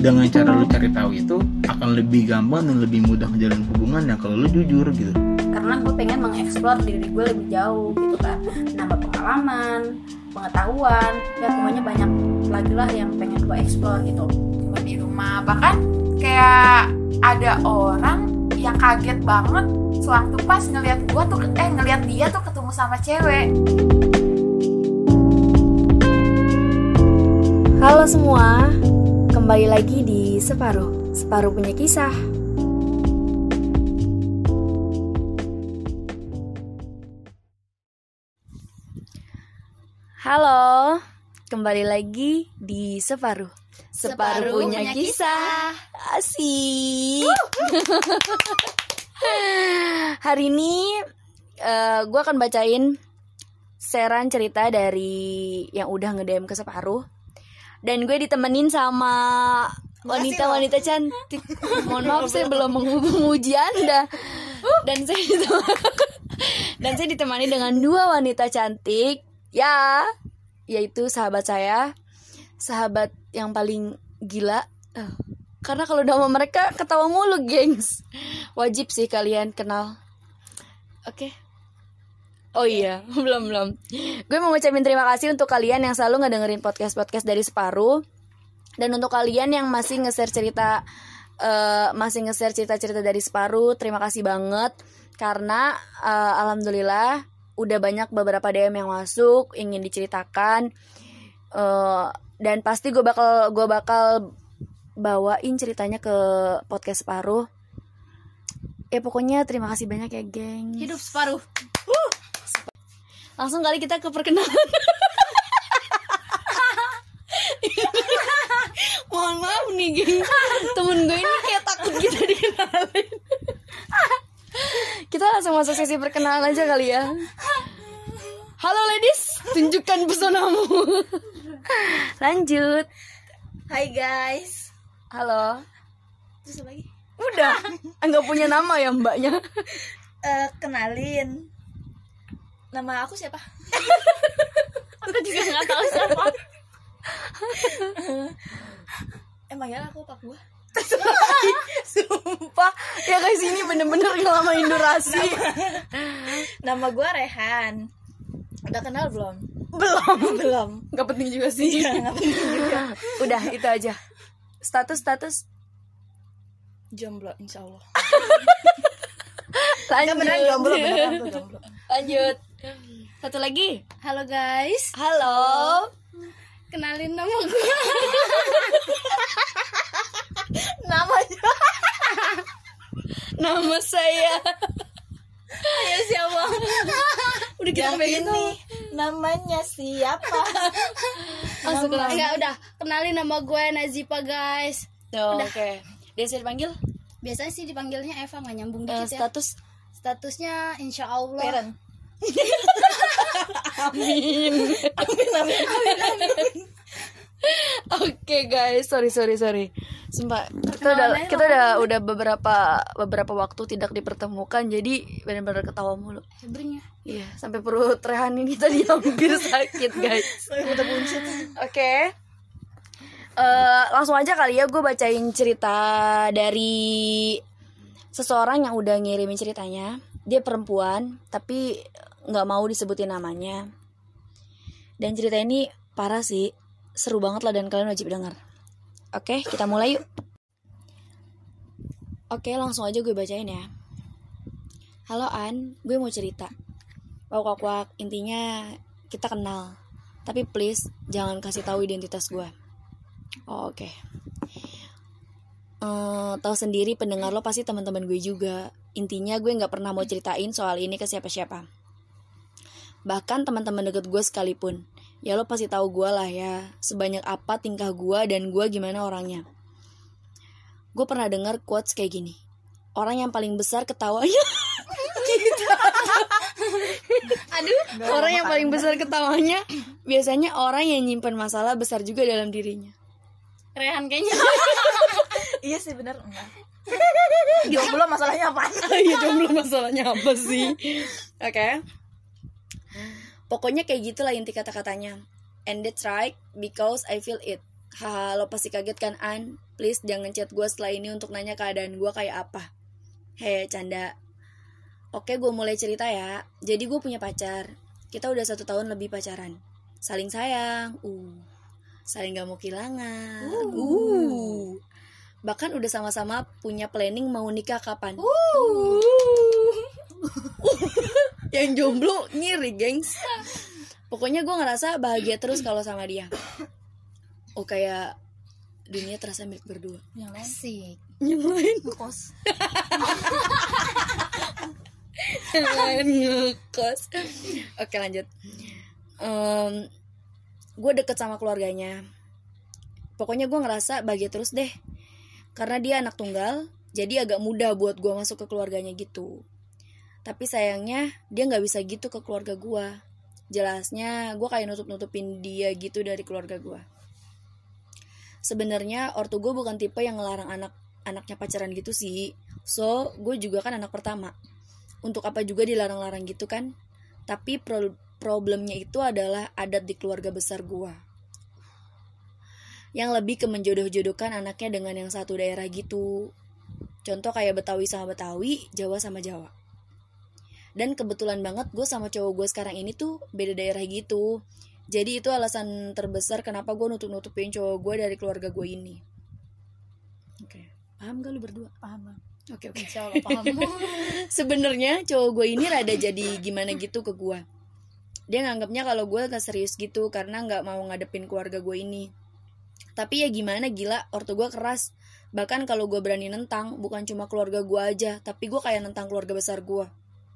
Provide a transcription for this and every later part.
dengan cara lu cari tahu itu akan lebih gampang dan lebih mudah menjalin hubungan ya kalau lu jujur gitu. Karena gue pengen mengeksplor diri gue lebih jauh gitu kan, nambah pengalaman, pengetahuan, ya semuanya banyak lagi lah yang pengen gue eksplor gitu. Cuma di rumah, bahkan kayak ada orang yang kaget banget selang tuh pas ngelihat gue tuh, ngelihat dia tuh ketemu sama cewek. Halo semua, kembali lagi di Separuh, Separuh Punya Kisah. Halo, kembali lagi di Separuh, Separuh Punya Kisah. Asik. Hari ini gue akan bacain sharean cerita dari yang udah nge-DM ke Separuh. Dan gue ditemenin sama wanita-wanita cantik. Mohon maaf saya belum menghubungi Anda. Dan saya ditemani dengan dua wanita cantik. Ya, yaitu sahabat saya. Sahabat yang paling gila. Karena kalau udah sama mereka ketawa mulu, gengs. Wajib sih kalian kenal. Oke. Oh iya, belum. Gue mau ngucapin terima kasih untuk kalian yang selalu ngedengerin podcast-podcast dari Separuh. Dan untuk kalian yang masih nge-share cerita cerita-cerita dari Separuh, terima kasih banget. Karena alhamdulillah udah banyak beberapa DM yang masuk ingin diceritakan. Dan pasti gue bakal bawain ceritanya ke podcast Separuh. Ya pokoknya terima kasih banyak ya, geng. Hidup Separuh. Langsung kali kita ke perkenalan. Mohon maaf nih geng, temen gue ini kayak takut kita dikenalin. Kita langsung masuk sesi perkenalan aja kali ya. Halo ladies, tunjukkan pesonamu. Lanjut. Hai guys. Halo. Terus lagi? Udah, enggak punya nama ya mbaknya. Kenalin. Nama aku siapa? Aku juga gak tahu siapa. Emangnya aku otak gue? Sumpah. Ya guys, ini bener-bener ngelamain durasi. Nama gue Rehan. Udah kenal belum? Belum. Gak penting juga sih. Iya, gak penting juga. Udah, itu aja. Status? Jomblo, insya Allah. Beneran jomblo. Lanjut. Satu lagi. Halo guys. Halo. Kenalin nama gue. Nama saya. Ayo siapa? Udah kita pengen nih. Namanya siapa? Udah. Kenalin nama gue Nazifa guys. Oke. Dia sering panggil? Biasanya sih dipanggilnya Eva, nggak nyambung dikit ya. Statusnya insya Allah. Parent. Amin. Oke guys, sorry. Sumpah, kita udah beberapa waktu tidak dipertemukan, jadi benar-benar ketawa mulu. Hebringnya. Iya, sampai perut Rehan ini tadi hampir sakit guys. Oke. Langsung aja kali ya gue bacain cerita dari seseorang yang udah ngirimin ceritanya. Dia perempuan, tapi gak mau disebutin namanya. Dan cerita ini parah sih, seru banget lah dan kalian wajib denger. Oke, kita mulai yuk. Oke, langsung aja gue bacain ya. Halo An, gue mau cerita. Wak-wak-wak, intinya kita kenal. Tapi please, jangan kasih tahu identitas gue. Oke. Tahu sendiri pendengar lo pasti teman-teman gue juga. Intinya gue nggak pernah mau ceritain soal ini ke siapa-siapa. Bahkan teman-teman deket gue sekalipun. Ya lo pasti tahu gue lah ya. Sebanyak apa tingkah gue dan gue gimana orangnya. Gue pernah dengar quotes kayak gini. Orang yang paling besar ketawanya. Orang yang paling besar ketawanya biasanya orang yang nyimpan masalah besar juga dalam dirinya. Rehan kayaknya. Iya sih benar enggak. Jomblo masalahnya apa? Iya jomblo masalahnya apa sih? Oke. Pokoknya kayak gitulah inti kata-katanya. And that's right because I feel it. Kalau pasti kaget kan, An? Please jangan chat gue setelah ini untuk nanya keadaan gue kayak apa. Hei, canda. Oke, gue mulai cerita ya. Jadi gue punya pacar. Kita udah 1 tahun lebih pacaran. Saling sayang. Saling gak mau kehilangan. Bahkan udah sama-sama punya planning mau nikah kapan. Yang jomblo nyiri, gengs. Pokoknya gue ngerasa bahagia terus kalau sama dia. Oh, kayak dunia terasa milik berdua. Yang lain sih. Yang lain ngekos. Yang lain ngekos. Oke, lanjut. Gue deket sama keluarganya. Pokoknya gue ngerasa bahagia terus deh. Karena dia anak tunggal, jadi agak mudah buat gue masuk ke keluarganya gitu. Tapi sayangnya dia gak bisa gitu ke keluarga gue. Jelasnya gue kayak nutup-nutupin dia gitu dari keluarga gue. Sebenarnya ortu gue bukan tipe yang ngelarang anak-anaknya pacaran gitu sih. So, gue juga kan anak pertama. Untuk apa juga dilarang-larang gitu kan? Tapi problemnya itu adalah adat di keluarga besar gue. Yang lebih ke menjodoh-jodohkan anaknya dengan yang satu daerah gitu. Contoh kayak Betawi sama Betawi, Jawa sama Jawa. Dan kebetulan banget gue sama cowok gue sekarang ini tuh beda daerah gitu. Jadi itu alasan terbesar kenapa gue nutup-nutupin cowok gue dari keluarga gue ini. Oke, paham gak lu berdua? Paham. Oke. Insya Allah paham. Sebenarnya cowok gue ini rada jadi gimana gitu ke gue. Dia nganggapnya kalau gue gak serius gitu karena gak mau ngadepin keluarga gue ini. Tapi ya gimana, gila, ortu gue keras. Bahkan kalau gue berani nentang, bukan cuma keluarga gue aja, tapi gue kayak nentang keluarga besar gue.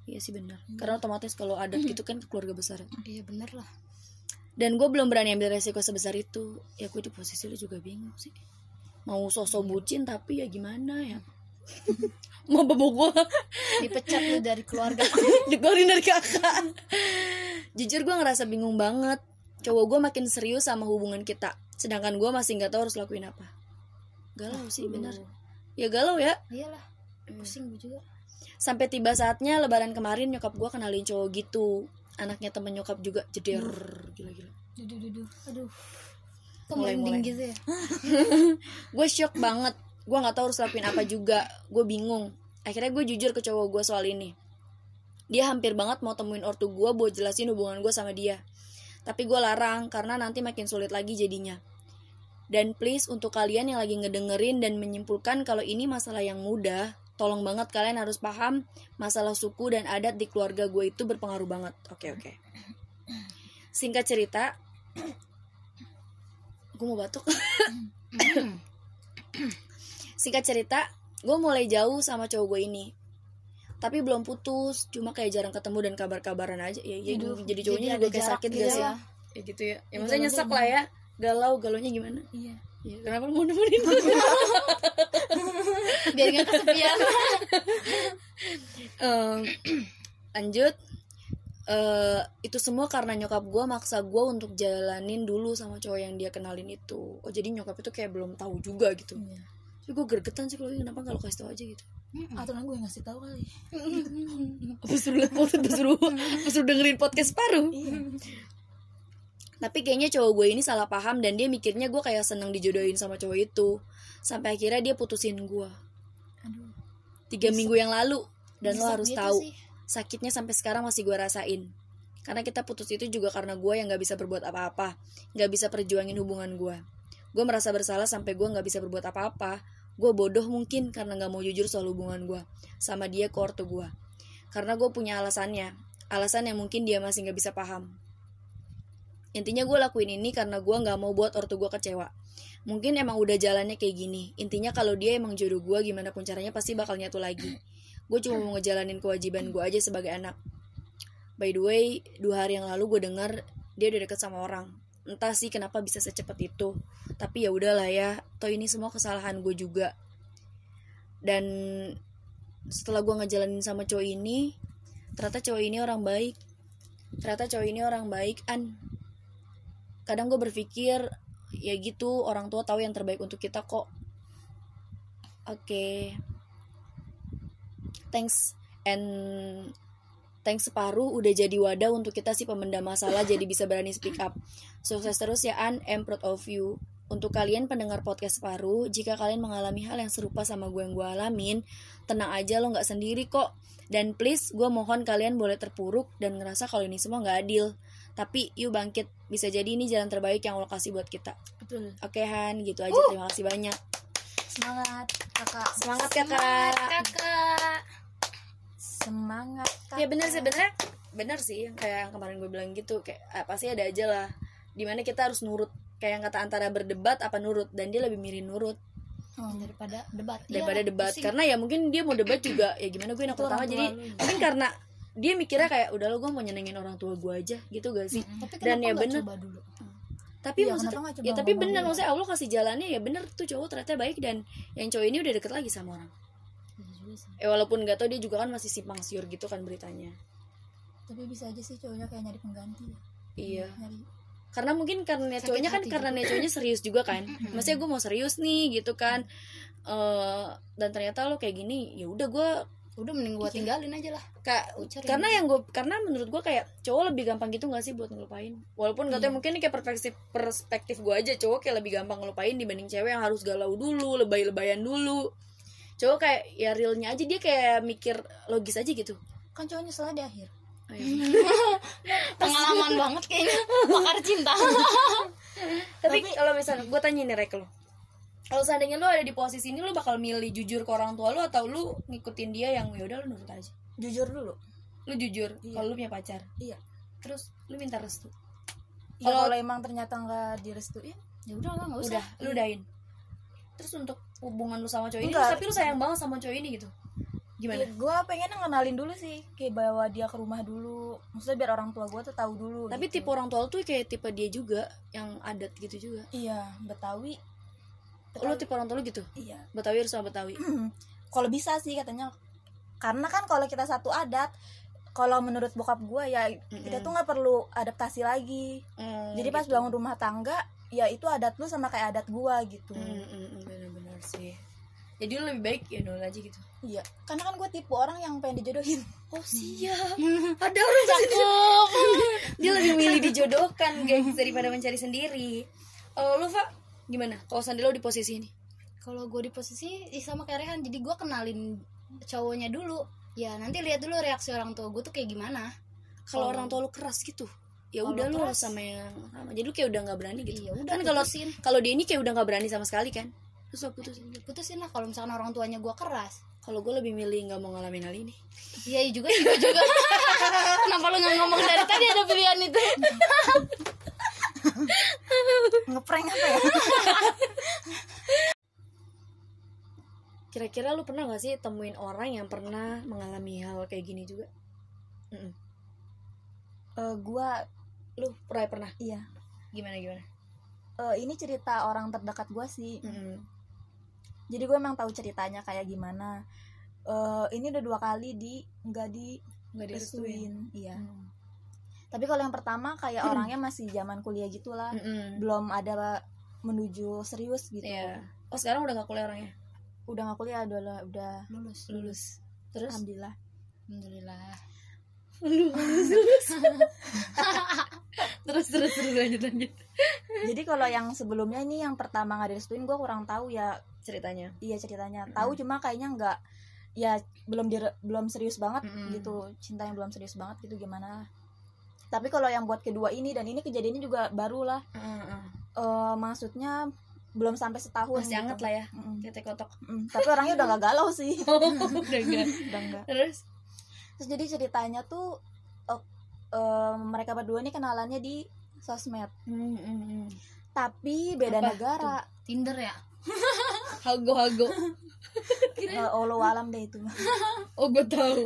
Iya sih benar. Karena otomatis kalau adat gitu kan ke keluarga besar. Iya benar lah. Dan gue belum berani ambil resiko sebesar itu. Ya gue di posisi lu juga bingung sih. Mau sosok bucin tapi ya gimana ya. Mau bebo gue. Dipecat lu dari keluarga. Dikeluarin dari kakak. Jujur gue ngerasa bingung banget. Cowok gue makin serius sama hubungan kita. Sedangkan gue masih gak tahu harus lakuin apa. Galau sih benar. Ya galau ya. Iyalah. Pusing gue juga. Sampai tiba saatnya lebaran kemarin nyokap gue kenalin cowok gitu. Anaknya temen nyokap juga, jeder. Gila-gila. Aduh. Mulai-mulai gitu ya. Gue shock banget. Gue gak tahu harus lakuin apa juga. Gue bingung. Akhirnya gue jujur ke cowok gue soal ini. Dia hampir banget mau temuin ortu gue buat jelasin hubungan gue sama dia. Tapi gue larang karena nanti makin sulit lagi jadinya. Dan please untuk kalian yang lagi ngedengerin dan menyimpulkan kalau ini masalah yang mudah, tolong banget kalian harus paham masalah suku dan adat di keluarga gue itu berpengaruh banget. Oke. Singkat cerita, gue mau batuk. Singkat cerita, gue mulai jauh sama cowok gue ini. Tapi belum putus, cuma kayak jarang ketemu dan kabar-kabaran aja. Ya jadi cowoknya juga kayak sakit gak sih? Ya gitu ya. Ya maksudnya nyesek lah ya. Galau-galaunya gimana? Iya. Ya, kenapa mau nemenin gue? Biar gak kesepian. Lanjut. Itu semua karena nyokap gue maksa gue untuk jalanin dulu sama cowok yang dia kenalin itu. Oh, jadi nyokap itu kayak belum tahu juga gitu. Jadi gue gergetan sih, kalau kenapa gak lo kasih tau aja gitu. Atau gue ngasih tau kali. Pas dulu dengerin podcast Separuh. Tapi kayaknya cowok gue ini salah paham dan dia mikirnya gue kayak seneng dijodohin sama cowok itu. Sampai akhirnya dia putusin gue. 3 minggu yang lalu. Dan lo harus tahu sih. Sakitnya sampai sekarang masih gue rasain. Karena kita putus itu juga karena gue yang gak bisa berbuat apa-apa. Gak bisa perjuangin hubungan gue. Gue merasa bersalah sampai gue gak bisa berbuat apa-apa. Gue bodoh mungkin karena gak mau jujur soal hubungan gue sama dia ke ortu gue. Karena gue punya alasannya. Alasan yang mungkin dia masih gak bisa paham. Intinya gue lakuin ini karena gue gak mau buat ortu gue kecewa. Mungkin emang udah jalannya kayak gini. Intinya kalau dia emang jodoh gue, gimana pun caranya pasti bakal nyatu lagi. Gue cuma mau ngejalanin kewajiban gue aja sebagai anak. By the way, 2 hari yang lalu gue dengar dia udah deket sama orang. Entah sih kenapa bisa secepat itu. Tapi ya udahlah ya. Toh ini semua kesalahan gue juga. Dan setelah gue ngejalanin sama cowok ini, ternyata cowok ini orang baik. An, kadang gue berpikir ya gitu, orang tua tahu yang terbaik untuk kita kok. Oke. Thanks Separuh udah jadi wadah untuk kita si pemendam masalah jadi bisa berani speak up. Sukses terus ya An, I'm proud of you. Untuk kalian pendengar podcast separuh, jika kalian mengalami hal yang serupa sama gue yang gue alamin, tenang aja, lo gak sendiri kok. Dan please, gue mohon kalian boleh terpuruk dan ngerasa kalau ini semua gak adil. Tapi yuk bangkit, bisa jadi ini jalan terbaik yang lo kasih buat kita. Betul. Oke Han, gitu aja. Terima kasih banyak. Semangat kakak. Semangat kakak. Semangat kakak. Semangat kakak. Ya bener sebenernya, bener sih kayak yang kemarin gue bilang gitu. Kayak pasti ada aja lah dimana kita harus nurut. Kayak yang kata antara berdebat apa nurut, dan dia lebih milih nurut daripada debat. Daripada ya, debat pusing. Karena ya mungkin dia mau debat juga ya gimana gue enak pertama. Jadi mungkin karena dia mikirnya kayak udah lo gue mau nyenengin orang tua gue aja gitu gak sih. Tapi dan ya bener. Tapi ya, maksudnya ya tapi bener dulu. Maksudnya Allah kasih jalannya ya bener tuh cowok ternyata baik, dan yang cowok ini udah deket lagi sama orang. Walaupun gak tau dia juga kan masih simpang siur gitu kan beritanya. Tapi bisa aja sih cowoknya kayak nyari pengganti. Iya. Karena mungkin karena neconya kan juga. Karena neconya serius juga kan. Maksudnya gue mau serius nih gitu kan. Dan ternyata lo kayak gini, ya udah gue mending gue tinggalin aja lah. Karena yang gue menurut gue kayak cowok lebih gampang gitu enggak sih buat ngelupain. Walaupun enggak tahu mungkin ini kayak perspektif gue aja, cowok kayak lebih gampang ngelupain dibanding cewek yang harus galau dulu, lebay-lebayan dulu. Cowok kayak ya realnya aja, dia kayak mikir logis aja gitu. Kan cowoknya salah di akhir. Pengalaman banget kayaknya pakar cinta. Tapi kalau misalnya gue tanya nih Rek, lo kalau seandainya lo ada di posisi ini, lo bakal milih jujur ke orang tua lo atau lo ngikutin dia yang ya udah lo nurut aja? Jujur dulu. Lo jujur kalau lo punya pacar. Iya. Terus lo minta restu. Ya, kalau emang ternyata nggak direstuin ya udah lo nggak usah. Udah lo udahin. Terus untuk hubungan lo sama cowok ini, tapi lo sayang banget sama cowok ini gitu. Gimana? Gue pengen ngenalin dulu sih, kayak bawa dia ke rumah dulu. Maksudnya biar orang tua gue tuh tahu dulu. Tapi gitu. Tipe orang tua tuh kayak tipe dia juga yang adat gitu juga. Iya, Betawi. Lo tipe orang tua lo gitu? Iya. Betawi harus sama Betawi. Kalau bisa sih katanya. Karena kan kalau kita satu adat, kalau menurut bokap gue ya kita tuh nggak perlu adaptasi lagi. Jadi pas gitu. Bangun rumah tangga, ya itu adat lu sama kayak adat gue gitu. Benar-benar sih. Jadi lo lebih baik ya nol aja gitu. Iya, karena kan gue tipe orang yang pengen dijodohin. Oh siap, ada orang cakep. Dia lebih milih dijodohkan guys daripada mencari sendiri. Lo Fa, gimana? Kalau sandal lo di posisi ini? Kalau gue di posisi sama kayak Rehan, jadi gue kenalin cowoknya dulu. Ya nanti lihat dulu reaksi orang tua gue tuh kayak gimana. Kalau orang tua lo keras gitu, ya udah lo sama yang sama. Jadi lo kayak udah nggak berani gitu. Iya, kan kalau dia ini kayak udah nggak berani sama sekali kan? Terus lo putusin lah. Kalau misalkan orang tuanya gue keras, kalau gue lebih milih nggak mau ngalamin hal ini. Iya juga. Kenapa lo nggak ngomong dari tadi ada pilihan itu? Ngeprank apa ya? Kira-kira lo pernah nggak sih temuin orang yang pernah mengalami hal kayak gini juga? Lo pernah? Iya. Gimana? Ini cerita orang terdekat gue sih. Jadi gue emang tahu ceritanya kayak gimana. Ini udah 2 kali nggak direstuin. Iya. Tapi kalau yang pertama kayak orangnya masih zaman kuliah gitulah, belum ada menuju serius gitu. Yeah. Oh sekarang udah nggak kuliah orangnya? Udah nggak kuliah, udah lulus. Terus? Alhamdulillah. Lulus. terus lanjut. Jadi kalau yang sebelumnya ini yang pertama nggak direstuin, gue kurang tahu ya ceritanya. Iya ceritanya. Tahu cuma kayaknya nggak, ya belum serius banget gitu, cinta yang belum serius banget gitu gimana. Tapi kalau yang buat kedua ini, dan ini kejadiannya juga barulah. Maksudnya belum sampai setahun. Masih anget gitu. Lah ya. Kita kotok. Tapi orangnya udah nggak galau sih. Udah nggak. Terus jadi ceritanya tuh mereka berdua ini kenalannya di sosmed. Tapi beda negara. Tuh, Tinder ya? Hago. Allah alam deh itu. Oh gue tahu.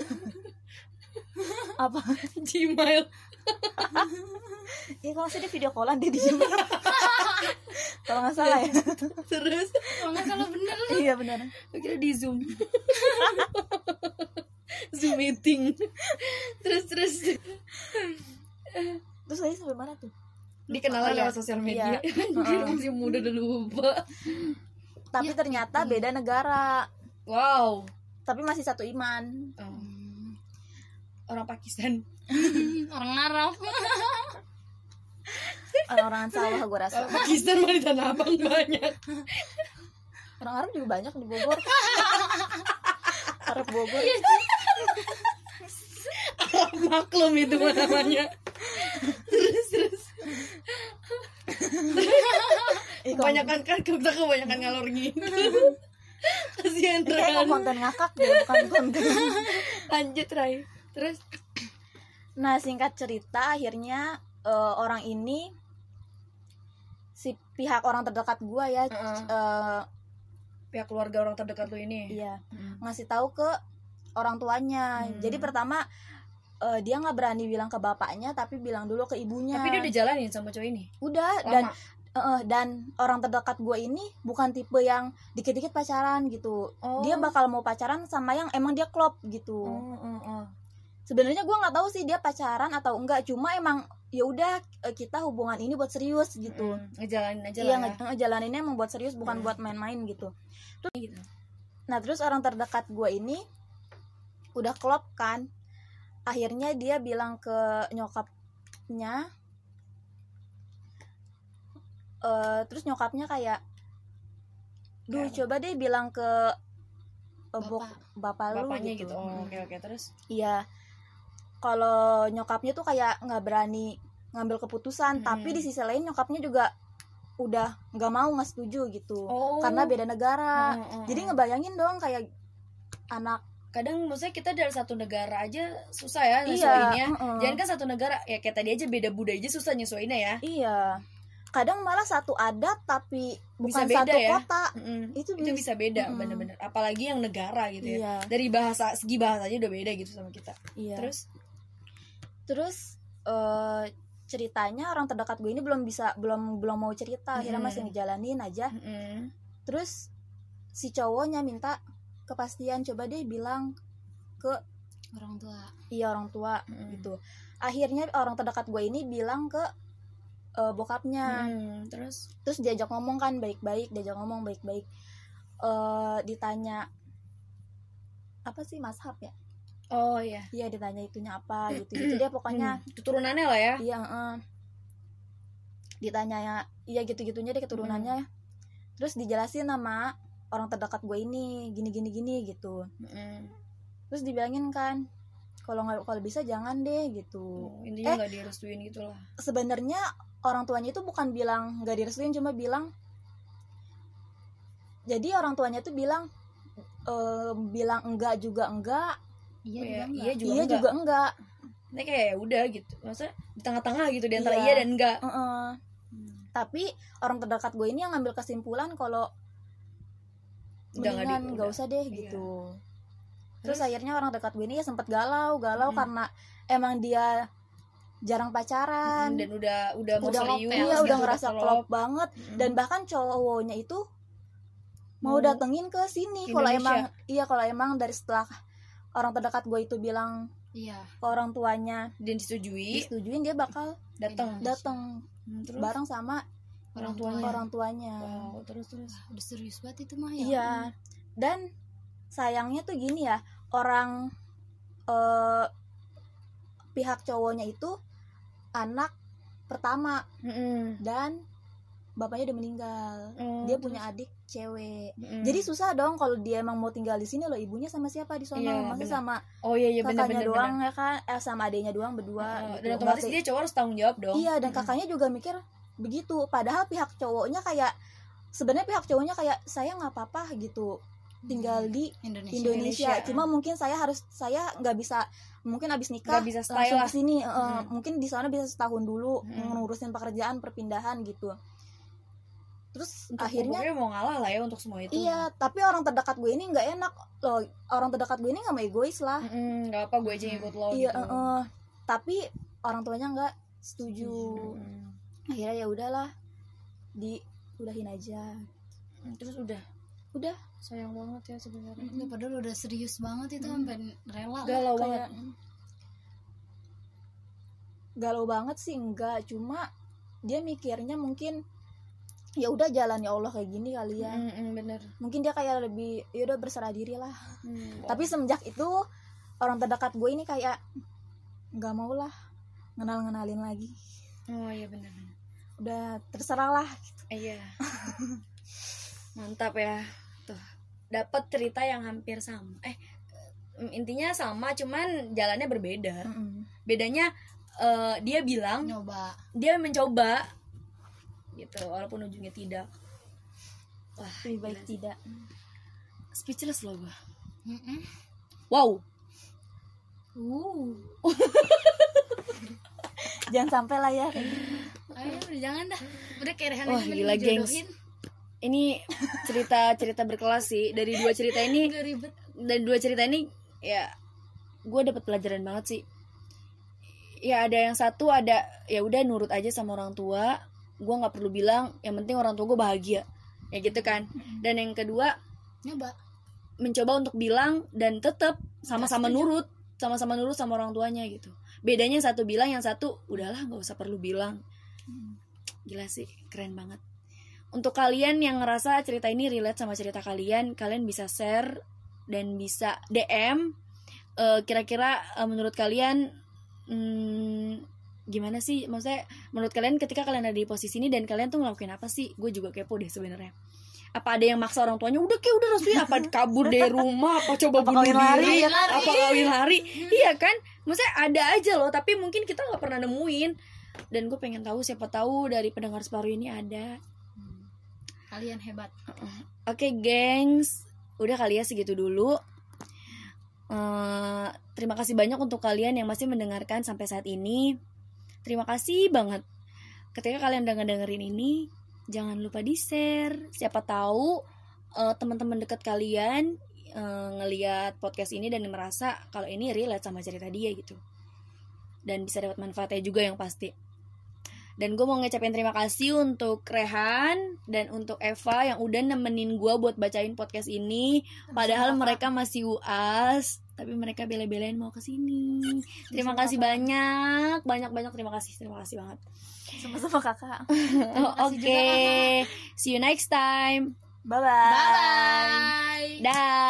Apa? Gmail. Ya kalau saya video callan dia di Gmail. Kalau nggak salah ya. Terus? Kalau nggak salah bener. Iya bener. Kira di Zoom. Zoom meeting. Terus tadi sampai mana tuh? Dikenalan lewat sosial media. Masih muda udah lupa. Tapi ternyata beda negara. Wow. Tapi masih satu iman. Orang Pakistan. Orang Arab. orang-orang sawah gue rasa. Pakistan mah di Tanah Abang banyak. Orang Arab juga banyak di Bogor. Arab Bogor. Arab maklum itu namanya. Terus. Kebanyakan kan kita kebanyakan ngalor gitu. Kasihan Rai. Konten ngakak deh, bukan konten. Lanjut Rai. Terus. Nah, singkat cerita akhirnya orang ini si pihak orang terdekat gue ya, pihak keluarga orang terdekat lu ini. Iya. Ngasih tahu ke orang tuanya. Jadi pertama dia nggak berani bilang ke bapaknya, tapi bilang dulu ke ibunya. Tapi dia udah jalanin sama cowok ini. Udah. Lama. Dan orang terdekat gue ini bukan tipe yang dikit-dikit pacaran gitu. Oh. Dia bakal mau pacaran sama yang emang dia klop gitu. Sebenarnya gue nggak tahu sih dia pacaran atau enggak. Cuma emang ya udah kita hubungan ini buat serius gitu. Ngejalanin aja lah. Iya, ngejalaninnya emang buat serius, bukan buat main-main gitu. Terus, nah terus orang terdekat gue ini udah klop kan. Akhirnya dia bilang ke nyokapnya, terus nyokapnya kayak, duh ya, coba deh bilang ke bapak lu gitu. Oke, terus? Iya, kalau nyokapnya tuh kayak nggak berani ngambil keputusan, tapi di sisi lain nyokapnya juga udah nggak mau, nggak setuju gitu, karena beda negara. Jadi ngebayangin dong kayak anak. Kadang maksudnya kita dari satu negara aja susah ya nyesuaiinnya. Jangan kan satu negara, ya kayak tadi aja beda budaya aja susah nyesuaiinnya ya. Iya. Kadang malah satu adat tapi bukan bisa beda, satu ya, kota. Itu bisa beda bener-bener. Apalagi yang negara gitu ya. Iya. Dari bahasa, segi bahasanya udah beda gitu sama kita. Iya. Terus ceritanya orang terdekat gue ini belum mau cerita. Akhirnya masih ngejalanin aja. Terus si cowoknya minta kepastian, coba deh bilang ke orang tua. Iya, orang tua gitu. Akhirnya orang terdekat gue ini bilang ke bokapnya. Terus diajak ngomong kan baik-baik, ditanya apa sih mazhab ya? Oh iya. Iya, ditanya itunya apa gitu. Gitu dia pokoknya keturunannya lah ya. Iya, ditanya ya gitu-gitunya deh keturunannya. Terus dijelasin sama orang terdekat gue ini gini gitu. Terus dibilangin kan kalau bisa jangan deh gitu. Intinya nggak direstuin gitulah. Sebenarnya orang tuanya itu bukan bilang nggak direstuin, cuma bilang, jadi orang tuanya itu bilang bilang enggak juga enggak, iya juga enggak. Nah, kayak udah gitu, maksudnya di tengah-tengah gitu di antara iya dan enggak. Tapi orang terdekat gue ini yang ngambil kesimpulan kalau mendingan nggak usah deh gitu. Terus akhirnya orang dekat gue ini ya sempet galau karena emang dia jarang pacaran dan udah serius, udah ngerasa klop banget. Dan bahkan cowoknya itu mau datengin ke sini kalau emang dari setelah orang terdekat gue itu bilang ke orang tuanya dan disetujuin, dia bakal datang bareng sama orang tuanya. Wow, terus udah serius banget itu mah ya. Iya. Dan sayangnya tuh gini ya, orang pihak cowoknya itu anak pertama dan bapaknya udah meninggal. Dia punya adik cewek. Jadi susah dong kalau dia emang mau tinggal di sini, loh ibunya sama siapa di sono? Masih sama kakaknya doang ya kan? Sama adiknya doang berdua. Gitu. Dan otomatis dia cowok harus tanggung jawab dong. Iya, dan kakaknya juga mikir begitu, padahal pihak cowoknya kayak saya nggak apa-apa gitu tinggal di Indonesia. Cuma mungkin saya nggak bisa, mungkin abis nikah bisa langsung ke sini. Mungkin di sana bisa setahun dulu ngurusin pekerjaan, perpindahan gitu. Terus untuk akhirnya mau ngalah lah ya untuk semua itu. Iya, tapi orang terdekat gue ini nggak enak loh, orang terdekat gue ini nggak mau egois lah, nggak apa gue aja ikut lo gitu. Tapi orang tuanya nggak setuju. Akhirnya ya udahlah, diudahin aja. Terus udah sayang banget ya sebenarnya. Padahal udah serius banget itu, sampai rela galau banget sih enggak, cuma dia mikirnya mungkin ya udah jalannya Allah kayak gini kali ya. Bener. Mungkin dia kayak lebih ya udah berserah diri lah. Tapi semenjak itu orang terdekat gue ini kayak nggak mau lah ngenalin lagi. Oh iya benar. udah terserah lah gitu. Iya. Mantap ya. Tuh, dapat cerita yang hampir sama. Intinya sama, cuman jalannya berbeda. Bedanya dia bilang mencoba gitu, walaupun ujungnya tidak. Wah, lebih baik tidak. Speechless loh gue. Wow. Jangan sampai lah ya. Ayo, jangan dah. Udah kayak Rehan aja gila, gengs. Ini cerita-cerita berkelas sih. Dari dua cerita ini ya gue dapet pelajaran banget sih. Ya ada yang satu, ada ya udah nurut aja sama orang tua. Gue nggak perlu bilang, yang penting orang tua gue bahagia, ya gitu kan. Dan yang kedua, mencoba untuk bilang dan tetap sama-sama nurut sama orang tuanya gitu. Bedanya satu bilang, yang satu udahlah nggak usah perlu bilang. Gila sih, keren banget. Untuk kalian yang ngerasa cerita ini relate sama cerita kalian, kalian bisa share dan bisa DM. Kira-kira menurut kalian gimana sih, maksudnya menurut kalian ketika kalian ada di posisi ini dan kalian tuh ngelakuin apa sih? Gue juga kepo deh sebenarnya. Apa ada yang maksa orang tuanya udah resmi, apa kabur dari rumah, apa coba bunuh diri, apa kawin lari? Iya kan, maksudnya ada aja loh, tapi mungkin kita nggak pernah nemuin. Dan gue pengen tahu, siapa tahu dari pendengar separuh ini ada. Kalian hebat. Oke, gengs, udah kali ya, segitu dulu. Terima kasih banyak untuk kalian yang masih mendengarkan sampai saat ini. Terima kasih banget. Ketika kalian udah ngedengerin ini, jangan lupa di-share. Siapa tahu teman-teman dekat kalian ngelihat podcast ini dan merasa kalau ini relate sama cerita dia gitu. Dan bisa dapat manfaatnya juga yang pasti. Dan gue mau ngecapin terima kasih untuk Rehan dan untuk Eva yang udah nemenin gue buat bacain podcast ini. Padahal mereka masih UAS, tapi mereka bela-belain mau kesini. Terima kasih banyak, banyak-banyak terima kasih banget. Sama-sama kakak. Oke, see you next time. Bye bye. Dah.